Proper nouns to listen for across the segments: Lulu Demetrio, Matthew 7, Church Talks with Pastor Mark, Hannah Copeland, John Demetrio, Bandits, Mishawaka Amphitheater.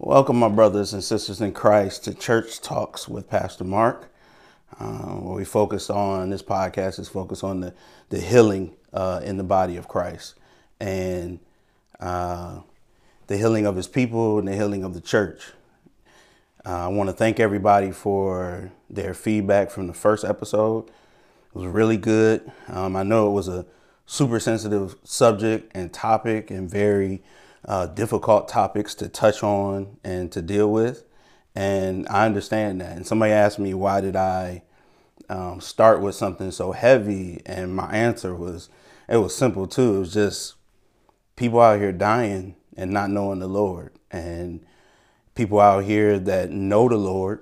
Welcome, my brothers and sisters in Christ, to Church Talks with Pastor Mark, where we focus on, this podcast is focused on the healing in the body of Christ, and the healing of his people and the healing of the church. I want to thank everybody for their feedback from the first episode. It was really good. I know it was a super sensitive subject and topic, and very difficult topics to touch on and to deal with. And I understand that. And somebody asked me, why did I start with something so heavy? And my answer was, it was simple too. It was just people out here dying and not knowing the Lord. And people out here that know the Lord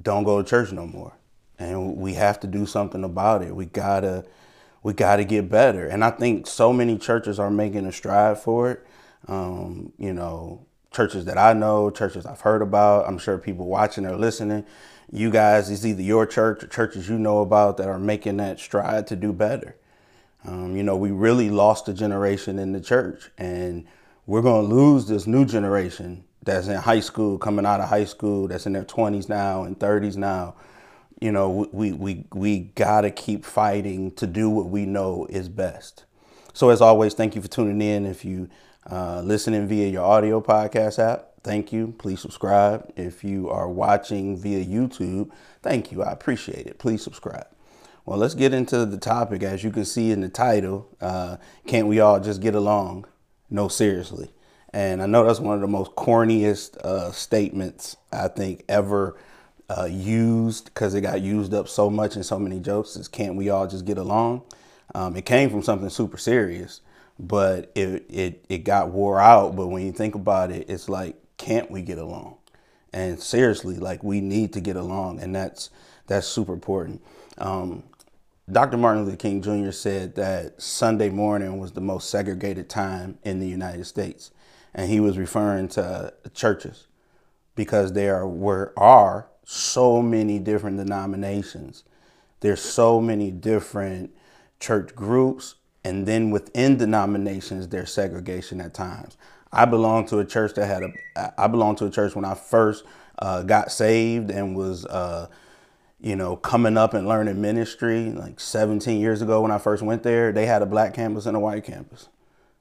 don't go to church no more. And we have to do something about it. We gotta get better. And I think so many churches are making a stride for it. You know, churches that I know, churches I've heard about, I'm sure people watching or listening, you guys, it's either your church or churches you know about that are making that stride to do better. You know, we really lost a generation in the church, and we're going to lose this new generation that's in high school, coming out of high school, that's in their 20s now and 30s now. You know, we got to keep fighting to do what we know is best. So as always, thank you for tuning in. If you listening via your audio podcast app, thank you. Please subscribe. If you are watching via YouTube, thank you. I appreciate it. Please subscribe. Well, let's get into the topic. As you can see in the title, can't we all just get along? No, seriously. And I know that's one of the most corniest statements I think ever used, because it got used up so much in so many jokes, is can't we all just get along? It came from something super serious, but it got wore out. But when you think about it, it's like, can't we get along? And seriously, like, we need to get along. And that's super important. Dr. Martin Luther King Jr. said that Sunday morning was the most segregated time in the United States. And he was referring to churches, because there are so many different denominations. There's so many different church groups. And then within denominations, there's segregation at times. I belong to a church that had a. I belong to a church when I first got saved and was, you know, coming up and learning ministry, like 17 years ago when I first went there. They had a black campus and a white campus,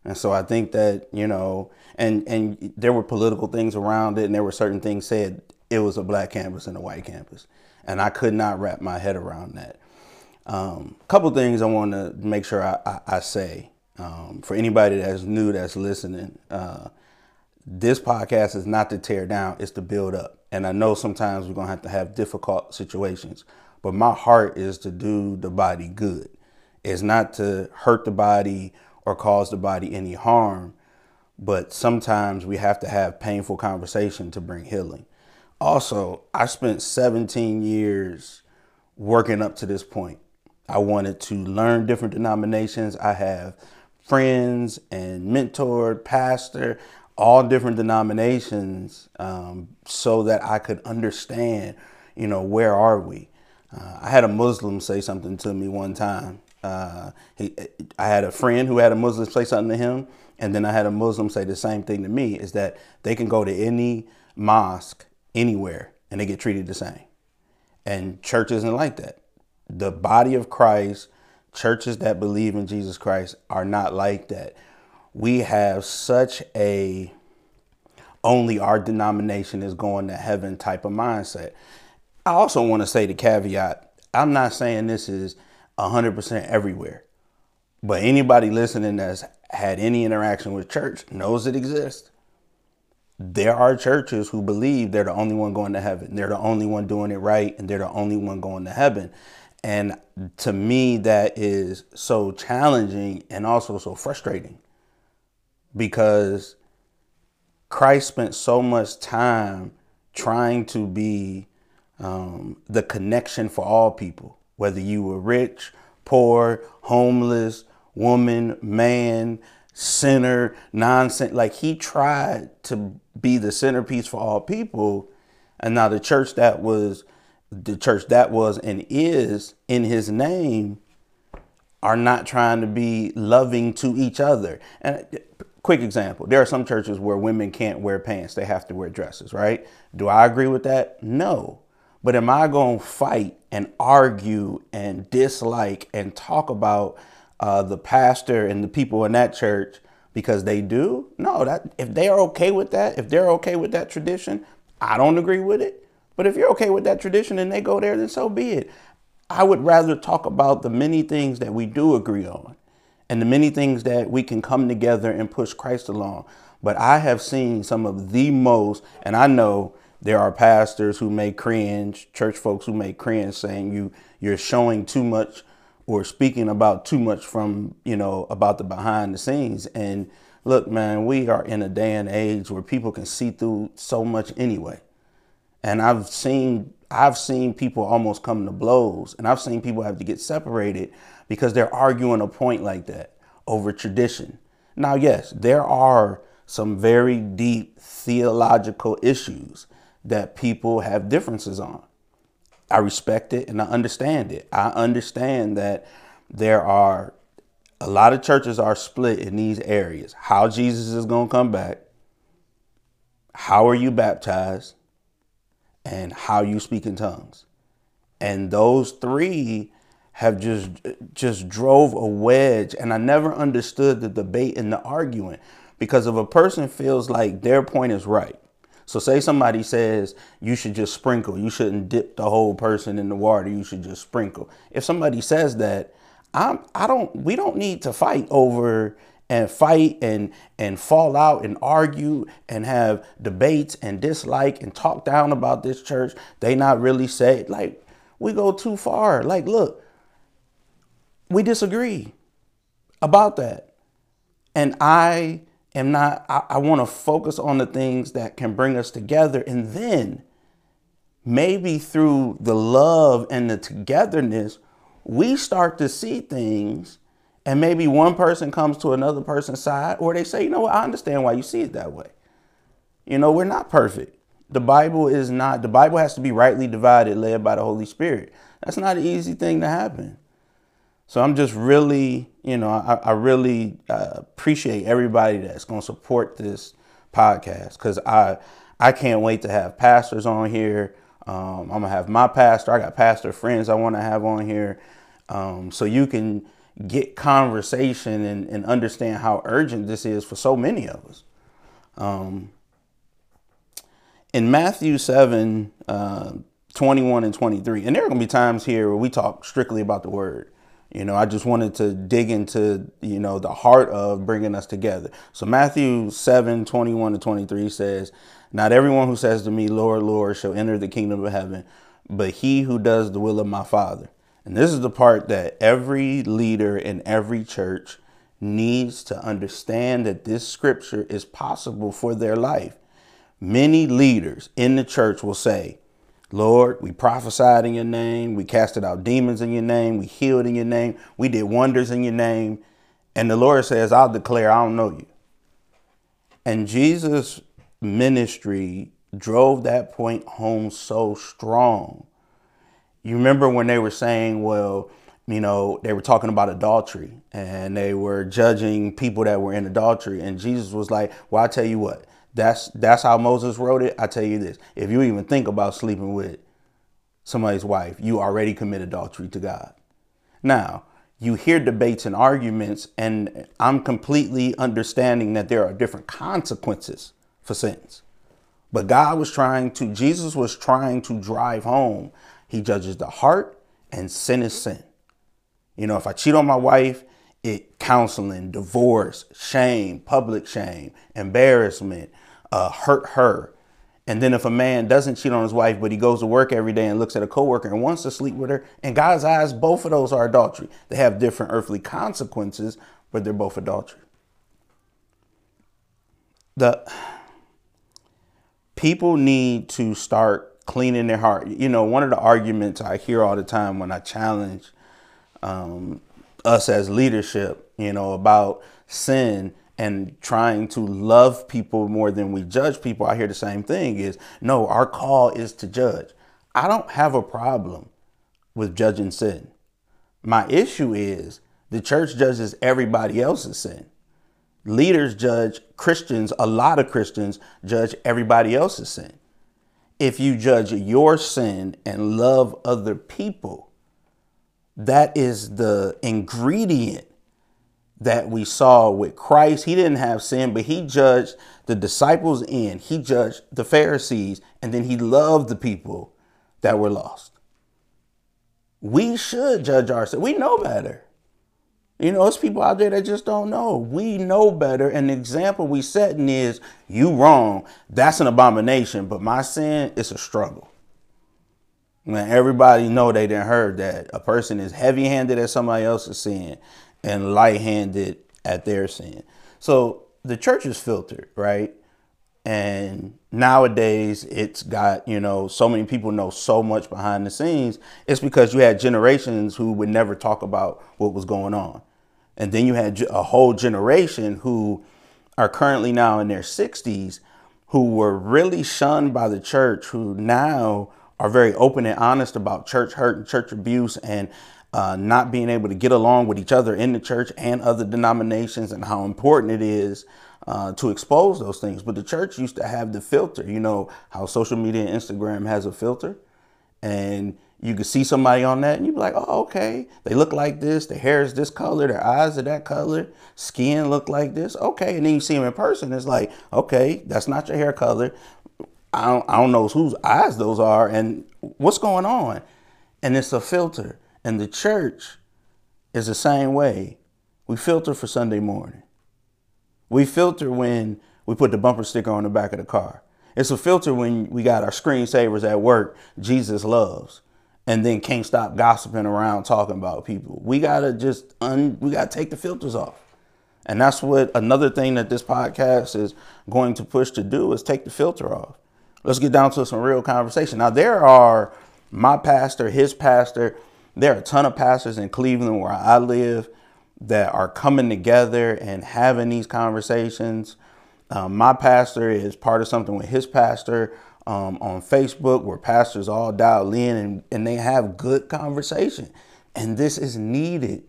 and so I think that, you know, and there were political things around it, and there were certain things said. It was a black campus and a white campus, and I could not wrap my head around that. Couple things I want to make sure I say, for anybody that's new that's listening, this podcast is not to tear down, it's to build up. And I know sometimes we're going to have difficult situations, but my heart is to do the body good. It's not to hurt the body or cause the body any harm, but sometimes we have to have painful conversation to bring healing. Also, I spent 17 years working up to this point. I wanted to learn different denominations. I have friends and mentor, pastor, all different denominations, so that I could understand, you know, where are we? I had a Muslim say something to me one time. I had a friend who had a Muslim say something to him, and then I had a Muslim say the same thing to me, is that they can go to any mosque anywhere and they get treated the same. And church isn't like that. The body of Christ, churches that believe in Jesus Christ, are not like that. We have such a only our denomination is going to heaven type of mindset. I also want to say the caveat. I'm not saying this is 100% everywhere, but anybody listening that's had any interaction with church knows it exists. There are churches who believe they're the only one going to heaven. They're the only one doing it right, and they're the only one going to heaven. And to me, that is so challenging and also so frustrating, because Christ spent so much time trying to be the connection for all people, whether you were rich, poor, homeless, woman, man, sinner, nonsense. Like, he tried to be the centerpiece for all people. And now the church that was and is in his name are not trying to be loving to each other. And Quick example. There are some churches where women can't wear pants. They have to wear dresses, right? Do I agree with that? No. But am I going to fight and argue and dislike and talk about the pastor and the people in that church because they do? No, that if they are okay with that, if they're okay with that tradition, I don't agree with it. But if you're okay with that tradition and they go there, then so be it. I would rather talk about the many things that we do agree on and the many things that we can come together and push Christ along. But I have seen some of the most, and I know there are pastors who may cringe, church folks who may cringe saying you're showing too much or speaking about too much from, you know, about the behind the scenes. And look, man, we are in a day and age where people can see through so much anyway. And I've seen people almost come to blows, and I've seen people have to get separated because they're arguing a point like that over tradition. Now, yes, there are some very deep theological issues that people have differences on. I respect it and I understand it. I understand that there are a lot of churches are split in these areas. How Jesus is going to come back, how are you baptized, and how you speak in tongues. And those three have just drove a wedge. And I never understood the debate and the arguing, because if a person feels like their point is right, so say somebody says you should just sprinkle, you shouldn't dip the whole person in the water, you should just sprinkle. If somebody says that, we don't need to fight over and fight and fall out and argue and have debates and dislike and talk down about this church. They not really say, like, we go too far. Like, look, we disagree about that. And I want to focus on the things that can bring us together. And then maybe through the love and the togetherness, we start to see things. And maybe one person comes to another person's side, or they say, you know what, I understand why you see it that way. You know, we're not perfect. The Bible has to be rightly divided, led by the Holy Spirit. That's not an easy thing to happen. So I'm just really, you know, I really appreciate everybody that's going to support this podcast, because I can't wait to have pastors on here. I'm going to have my pastor. I got pastor friends I want to have on here. So you can get conversation and understand how urgent this is for so many of us. In Matthew 7, 21 and 23, and there are going to be times here where we talk strictly about the word. You know, I just wanted to dig into, you know, the heart of bringing us together. So Matthew 7, 21 to 23 says, "Not everyone who says to me, 'Lord, Lord,' shall enter the kingdom of heaven, but he who does the will of my Father." And this is the part that every leader in every church needs to understand, that this scripture is possible for their life. Many leaders in the church will say, "Lord, we prophesied in your name. We casted out demons in your name. We healed in your name. We did wonders in your name." And the Lord says, "I'll declare, I don't know you." And Jesus' ministry drove that point home so strong. You remember when they were saying, well, you know, they were talking about adultery and they were judging people that were in adultery. And Jesus was like, well, I tell you what, that's how Moses wrote it. I tell you this, if you even think about sleeping with somebody's wife, you already commit adultery to God. Now, you hear debates and arguments, and I'm completely understanding that there are different consequences for sins. But Jesus was trying to drive home, he judges the heart, and sin is sin. You know, if I cheat on my wife, counseling, divorce, shame, public shame, embarrassment, hurt her. And then if a man doesn't cheat on his wife, but he goes to work every day and looks at a coworker and wants to sleep with her, in God's eyes, both of those are adultery. They have different earthly consequences, but they're both adultery. The people need to start cleaning their heart. You know, one of the arguments I hear all the time when I challenge us as leadership, you know, about sin and trying to love people more than we judge people, I hear the same thing is, no, our call is to judge. I don't have a problem with judging sin. My issue is the church judges everybody else's sin. Leaders judge Christians, a lot of Christians judge everybody else's sin. If you judge your sin and love other people, that is the ingredient that we saw with Christ. He didn't have sin, but he judged the disciples in. He judged the Pharisees, and then he loved the people that were lost. We should judge ourselves. We know better. You know, it's people out there that just don't know. We know better. And the example we setting is you wrong. That's an abomination. But my sin is a struggle. And everybody know they done heard that. A person is heavy handed at somebody else's sin and light handed at their sin. So the church is filtered, right? And nowadays it's got, you know, so many people know so much behind the scenes. It's because you had generations who would never talk about what was going on. And then you had a whole generation who are currently now in their 60s, who were really shunned by the church, who now are very open and honest about church hurt and church abuse and not being able to get along with each other in the church and other denominations, and how important it is to expose those things. But the church used to have the filter. You know how social media and Instagram has a filter, and you could see somebody on that and you'd be like, oh, okay, they look like this, their hair is this color, their eyes are that color, skin look like this, okay. And then you see them in person, it's like, okay, that's not your hair color. I don't know whose eyes those are and what's going on. And it's a filter. And the church is the same way. We filter for Sunday morning. We filter when we put the bumper sticker on the back of the car. It's a filter when we got our screensavers at work, Jesus loves, and then can't stop gossiping around talking about people. We got to just, we got to take the filters off. And that's what another thing that this podcast is going to push to do, is take the filter off. Let's get down to some real conversation. Now, there are my pastor, his pastor. There are a ton of pastors in Cleveland, where I live, that are coming together and having these conversations. My pastor is part of something with his pastor on Facebook, where pastors all dial in and they have good conversation. And this is needed,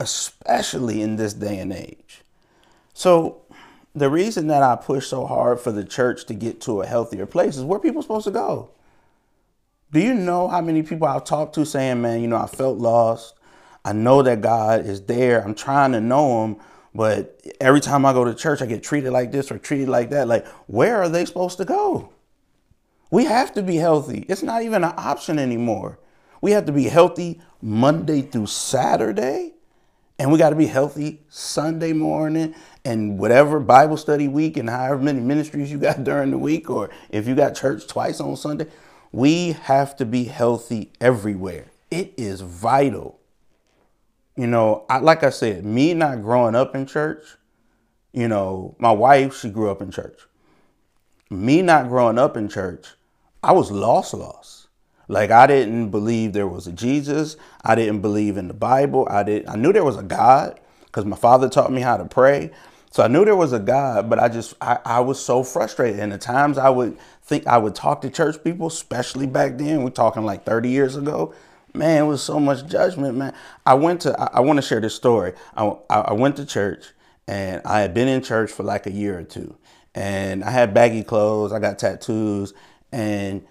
especially in this day and age. So the reason that I push so hard for the church to get to a healthier place is where people are supposed to go. Do you know how many people I've talked to saying, man, you know, I felt lost. I know that God is there. I'm trying to know him, but every time I go to church, I get treated like this or treated like that. Like, where are they supposed to go? We have to be healthy. It's not even an option anymore. We have to be healthy Monday through Saturday, and we got to be healthy Sunday morning and whatever Bible study week and however many ministries you got during the week, or if you got church twice on Sunday. We have to be healthy everywhere. It is vital. You know, like I said, me not growing up in church, you know, my wife, she grew up in church. Me not growing up in church, I was lost. Like, I didn't believe there was a Jesus. I didn't believe in the Bible. I knew there was a God because my father taught me how to pray. So I knew there was a God, but I was so frustrated. And the times I would talk to church people, especially back then, we're talking like 30 years ago, man, it was so much judgment, man. I want to share this story. I went to church, and I had been in church for like a year or two, and I had baggy clothes. I got tattoos, and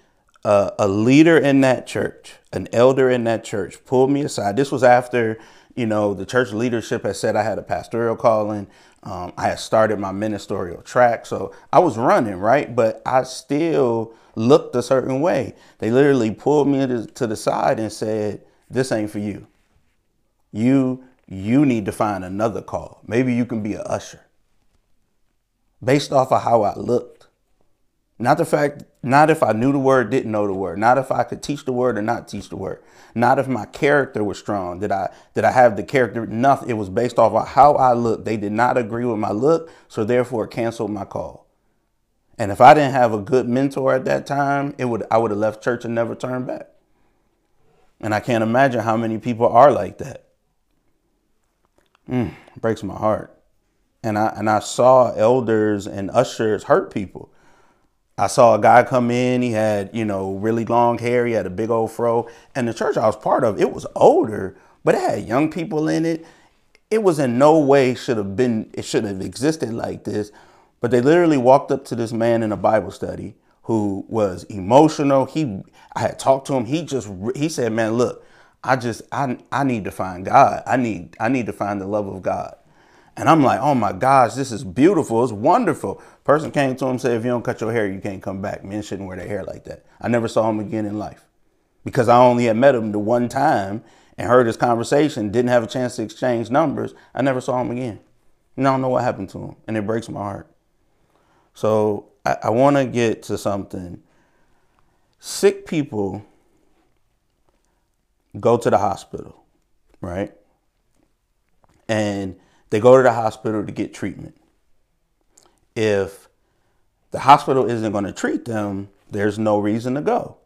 a leader in that church, an elder in that church, pulled me aside. This was after, you know, the church leadership had said I had a pastoral calling. I had started my ministerial track, so I was running, right? But I still looked a certain way. They literally pulled me to the side and said, this ain't for you. You need to find another call. Maybe you can be an usher. Based off of how I looked. Not if I knew the word, didn't know the word. Not if I could teach the word or not teach the word. Not if my character was strong. Did I have the character? Nothing. It was based off of how I looked. They did not agree with my look, so therefore canceled my call. And if I didn't have a good mentor at that time, I would have left church and never turned back. And I can't imagine how many people are like that. It breaks my heart. And I saw elders and ushers hurt people. I saw a guy come in, he had, you know, really long hair, he had a big old fro, and the church I was part of, it was older, but it had young people in it. it was in no way should have existed like this. But they literally walked up to this man in a Bible study who was emotional. I had talked to him. He said, man, look, I need to find God. I need to find the love of God. And I'm like, oh my gosh, this is beautiful. It's wonderful. Person came to him and said, if you don't cut your hair, you can't come back. Men shouldn't wear their hair like that. I never saw him again in life because I only had met him the one time and heard his conversation, didn't have a chance to exchange numbers. I never saw him again. And I don't know what happened to him. And it breaks my heart. So I want to get to something. Sick people go to the hospital, right? And they go to the hospital to get treatment. If the hospital isn't going to treat them, there's no reason to go.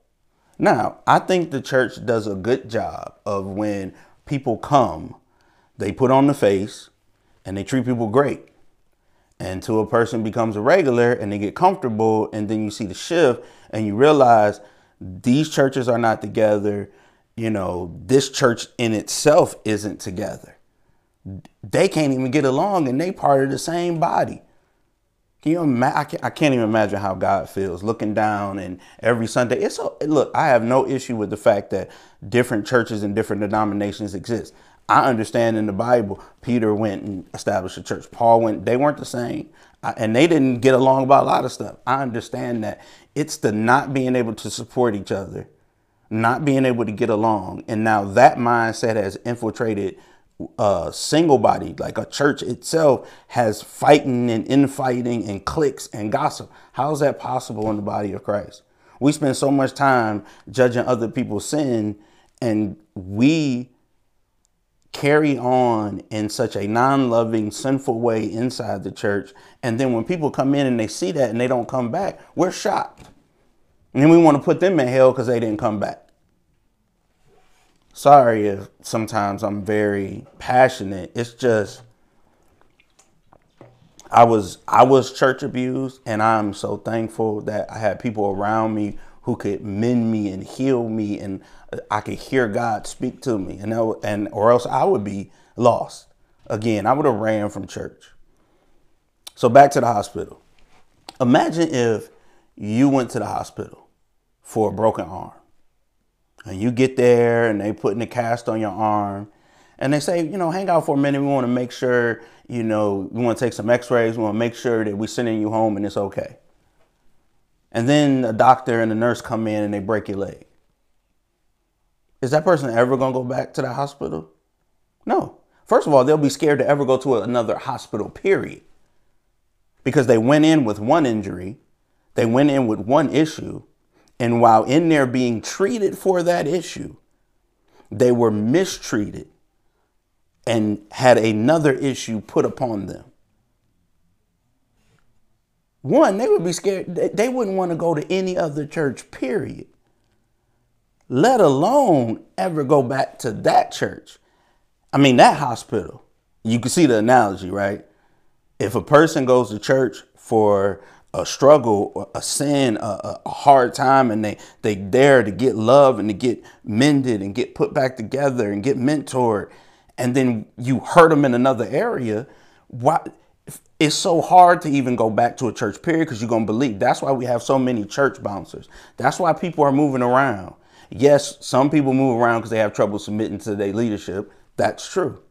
Now, I think the church does a good job of when people come, they put on the face and they treat people great until a person becomes a regular and they get comfortable. And then you see the shift and you realize these churches are not together. You know, this church in itself isn't together. They can't even get along and they part of the same body. Can you imagine? I can't even imagine how God feels looking down and every Sunday. Look, I have no issue with the fact that different churches and different denominations exist. I understand in the Bible, Peter went and established a church. Paul went. They weren't the same and they didn't get along about a lot of stuff. I understand that. It's the not being able to support each other, not being able to get along. And now that mindset has infiltrated single body, like a church itself has fighting and infighting and cliques and gossip. How is that possible in the body of Christ? We spend so much time judging other people's sin and we carry on in such a non-loving, sinful way inside the church. And then when people come in and they see that and they don't come back, we're shocked. And then we want to put them in hell because they didn't come back. Sorry if sometimes I'm very passionate. It's just I was church abused and I'm so thankful that I had people around me who could mend me and heal me and I could hear God speak to me and or else I would be lost. Again, I would have ran from church. So back to the hospital. Imagine if you went to the hospital for a broken arm. And you get there and they putting a cast on your arm and they say, you know, hang out for a minute. We want to make sure, you know, we want to take some x-rays. We want to make sure that we're sending you home and it's okay. And then a doctor and a nurse come in and they break your leg. Is that person ever going to go back to the hospital? No. First of all, they'll be scared to ever go to another hospital, period. Because they went in with one injury. They went in with one issue. And while in there being treated for that issue, they were mistreated and had another issue put upon them. One, they would be scared. They wouldn't want to go to any other church, period. Let alone ever go back to that church. I mean, that hospital. You can see the analogy, right? If a person goes to church for a struggle, a sin, a hard time, and they dare to get love and to get mended and get put back together and get mentored, and then you hurt them in another area. Why? It's so hard to even go back to a church, period, because you're going to believe. That's why we have so many church bouncers. That's why people are moving around. Yes, some people move around because they have trouble submitting to their leadership. That's true.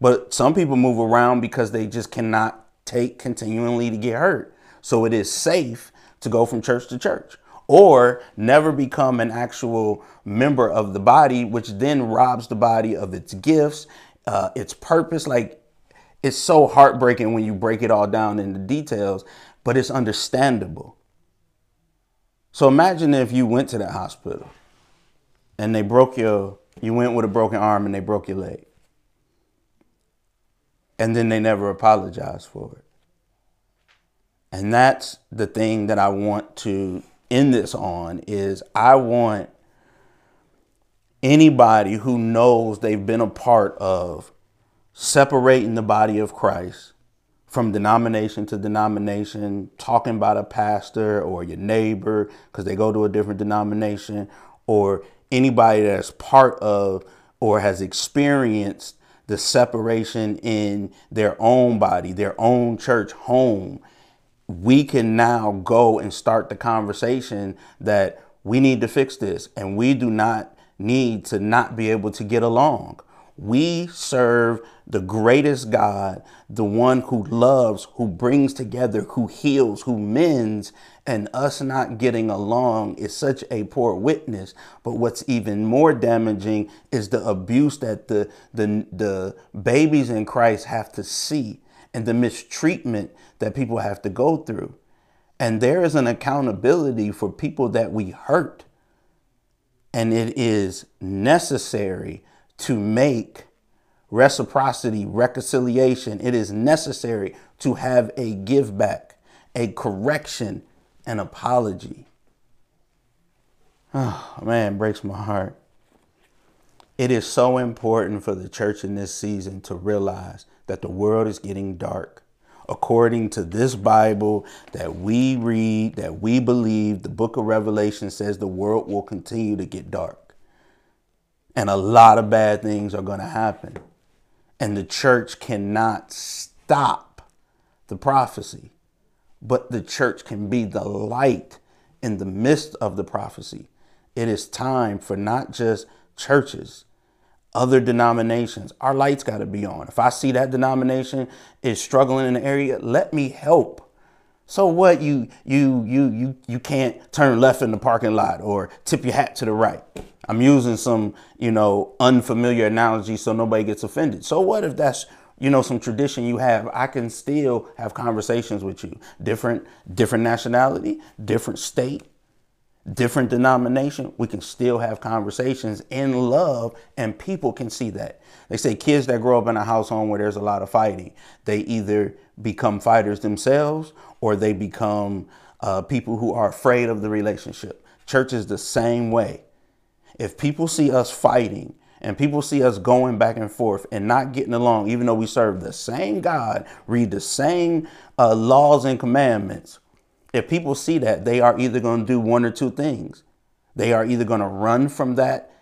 But some people move around because they just cannot take continually to get hurt. So it is safe to go from church to church or never become an actual member of the body, which then robs the body of its gifts, its purpose. Like, it's so heartbreaking when you break it all down into details, but it's understandable. So imagine if you went to that hospital and you went with a broken arm and they broke your leg. And then they never apologized for it. And that's the thing that I want to end this on is I want anybody who knows they've been a part of separating the body of Christ from denomination to denomination, talking about a pastor or your neighbor because they go to a different denomination, or anybody that's part of or has experienced the separation in their own body, their own church home, we can now go and start the conversation that we need to fix this, and we do not need to not be able to get along. We serve the greatest God, the one who loves, who brings together, who heals, who mends, and us not getting along is such a poor witness. But what's even more damaging is the abuse that the babies in Christ have to see, and the mistreatment that people have to go through. And there is an accountability for people that we hurt. And it is necessary to make reciprocity, reconciliation. It is necessary to have a give back, a correction, an apology. Oh, man, it breaks my heart. It is so important for the church in this season to realize that the world is getting dark. According to this Bible that we read, that we believe, the book of Revelation says the world will continue to get dark. And a lot of bad things are going to happen. And the church cannot stop the prophecy, but the church can be the light in the midst of the prophecy. It is time for not just churches, other denominations. Our lights got to be on. If I see that denomination is struggling in an area, let me help. So what? You can't turn left in the parking lot or tip your hat to the right. I'm using some, unfamiliar analogy so nobody gets offended. So what if that's, some tradition you have? I can still have conversations with you. Different nationality, different state, different denomination. We can still have conversations in love, and people can see that. They say kids that grow up in a household where there's a lot of fighting, they either become fighters themselves or they become people who are afraid of the relationship. Church is the same way. If people see us fighting and people see us going back and forth and not getting along, even though we serve the same God, read the same laws and commandments, if people see that, they are either going to do one or two things. They are either going to run from that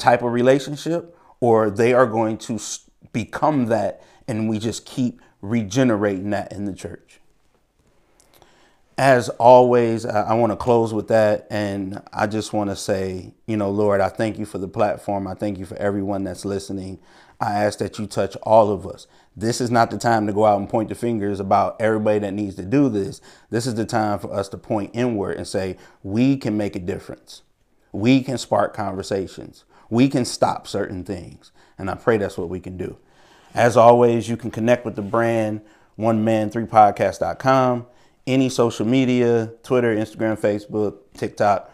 type of relationship, or they are going to become that. And we just keep regenerating that in the church. As always, I want to close with that. And I just want to say, Lord, I thank you for the platform. I thank you for everyone that's listening. I ask that you touch all of us. This is not the time to go out and point the fingers about everybody that needs to do this. This is the time for us to point inward and say, we can make a difference. We can spark conversations. We can stop certain things. And I pray that's what we can do. As always, you can connect with the brand, oneman3podcast.com. Any social media, Twitter, Instagram, Facebook, TikTok,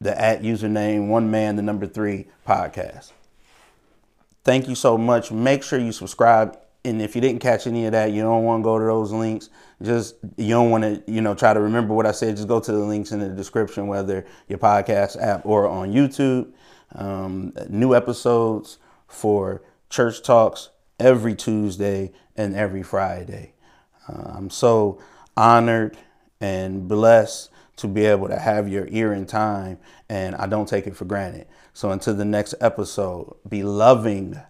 the @username, oneman3podcast. Thank you so much. Make sure you subscribe. And if you didn't catch any of that, you don't want to go to those links. You don't want to, try to remember what I said. Just go to the links in the description, whether your podcast app or on YouTube. New episodes for Church Talks every Tuesday and every Friday. I'm so honored and blessed to be able to have your ear in time, and I don't take it for granted. So until the next episode, be loving,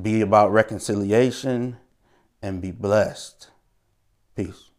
be about reconciliation, and be blessed. Peace.